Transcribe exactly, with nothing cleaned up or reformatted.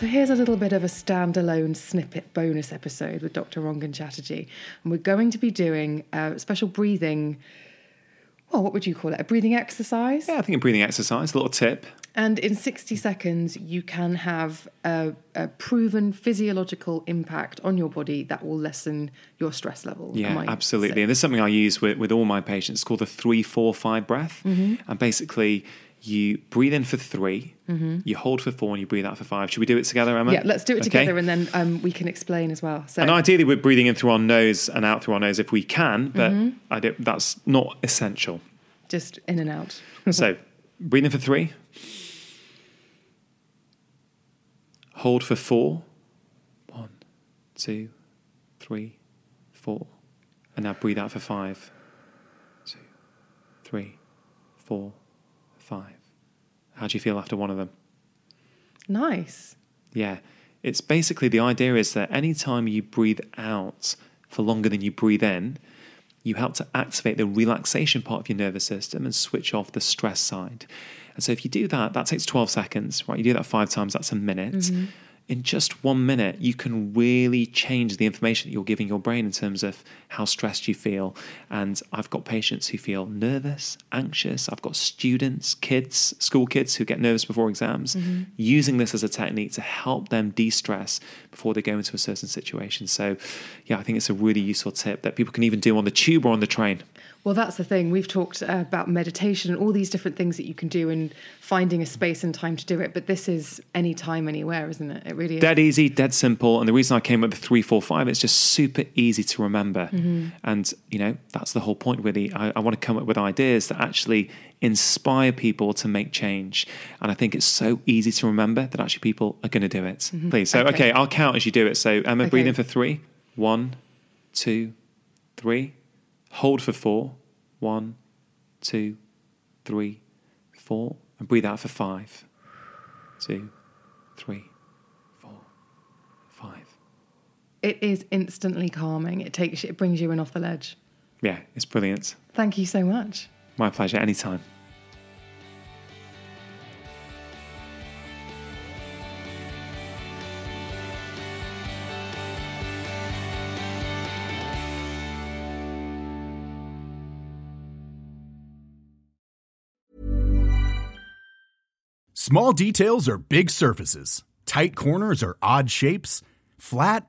So here's a little bit of a standalone snippet bonus episode with Doctor Rangan Chatterjee. And we're going to be doing a special breathing, well, what would you call it? A breathing exercise? Yeah, I think a breathing exercise, a little tip. And in sixty seconds, you can have a, a proven physiological impact on your body that will lessen your stress level. Yeah, absolutely. Sick? And this is something I use with, with all my patients. It's called the three four five breath. Mm-hmm. And basically, you breathe in for three, mm-hmm. you hold for four, and you breathe out for five. Should we do it together, Emma? Yeah, let's do it together, okay. And then um, we can explain as well. So, and ideally, we're breathing in through our nose and out through our nose if we can, but mm-hmm. I don't, that's not essential. Just in and out. So, breathe in for three, hold for four, one, two, three, four, and now breathe out for five, two, three, four, five. How do you feel after one of them? Nice. Yeah. It's basically the idea is that anytime you breathe out for longer than you breathe in, you help to activate the relaxation part of your nervous system and switch off the stress side. And so if you do that, that takes twelve seconds, right? You do that five times, that's a minute. Mm-hmm. In just one minute, you can really change the information that you're giving your brain in terms of how stressed you feel. And I've got patients who feel nervous, anxious. I've got students, kids, school kids who get nervous before exams, mm-hmm. using this as a technique to help them de-stress before they go into a certain situation. So, yeah, I think it's a really useful tip that people can even do on the tube or on the train. Well, that's the thing. We've talked uh, about meditation and all these different things that you can do and finding a space and time to do it. But this is any time, anywhere, isn't it? It really is. Dead easy, dead simple. And the reason I came up with three, four, five, it's just super easy to remember. Mm-hmm. And, you know, that's the whole point, really. I, I want to come up with ideas that actually inspire people to make change. And I think it's so easy to remember that actually people are going to do it. Mm-hmm. Please. So, okay. okay, I'll count as you do it. So, Emma, okay. Breathe in for three. One, two, three. Hold for four. One, two, three, four. And breathe out for five. Two, three, four, five. It is instantly calming. It takes, it brings you in off the ledge. Yeah, it's brilliant. Thank you so much. My pleasure. Anytime. Small details or big surfaces, tight corners or odd shapes, flat,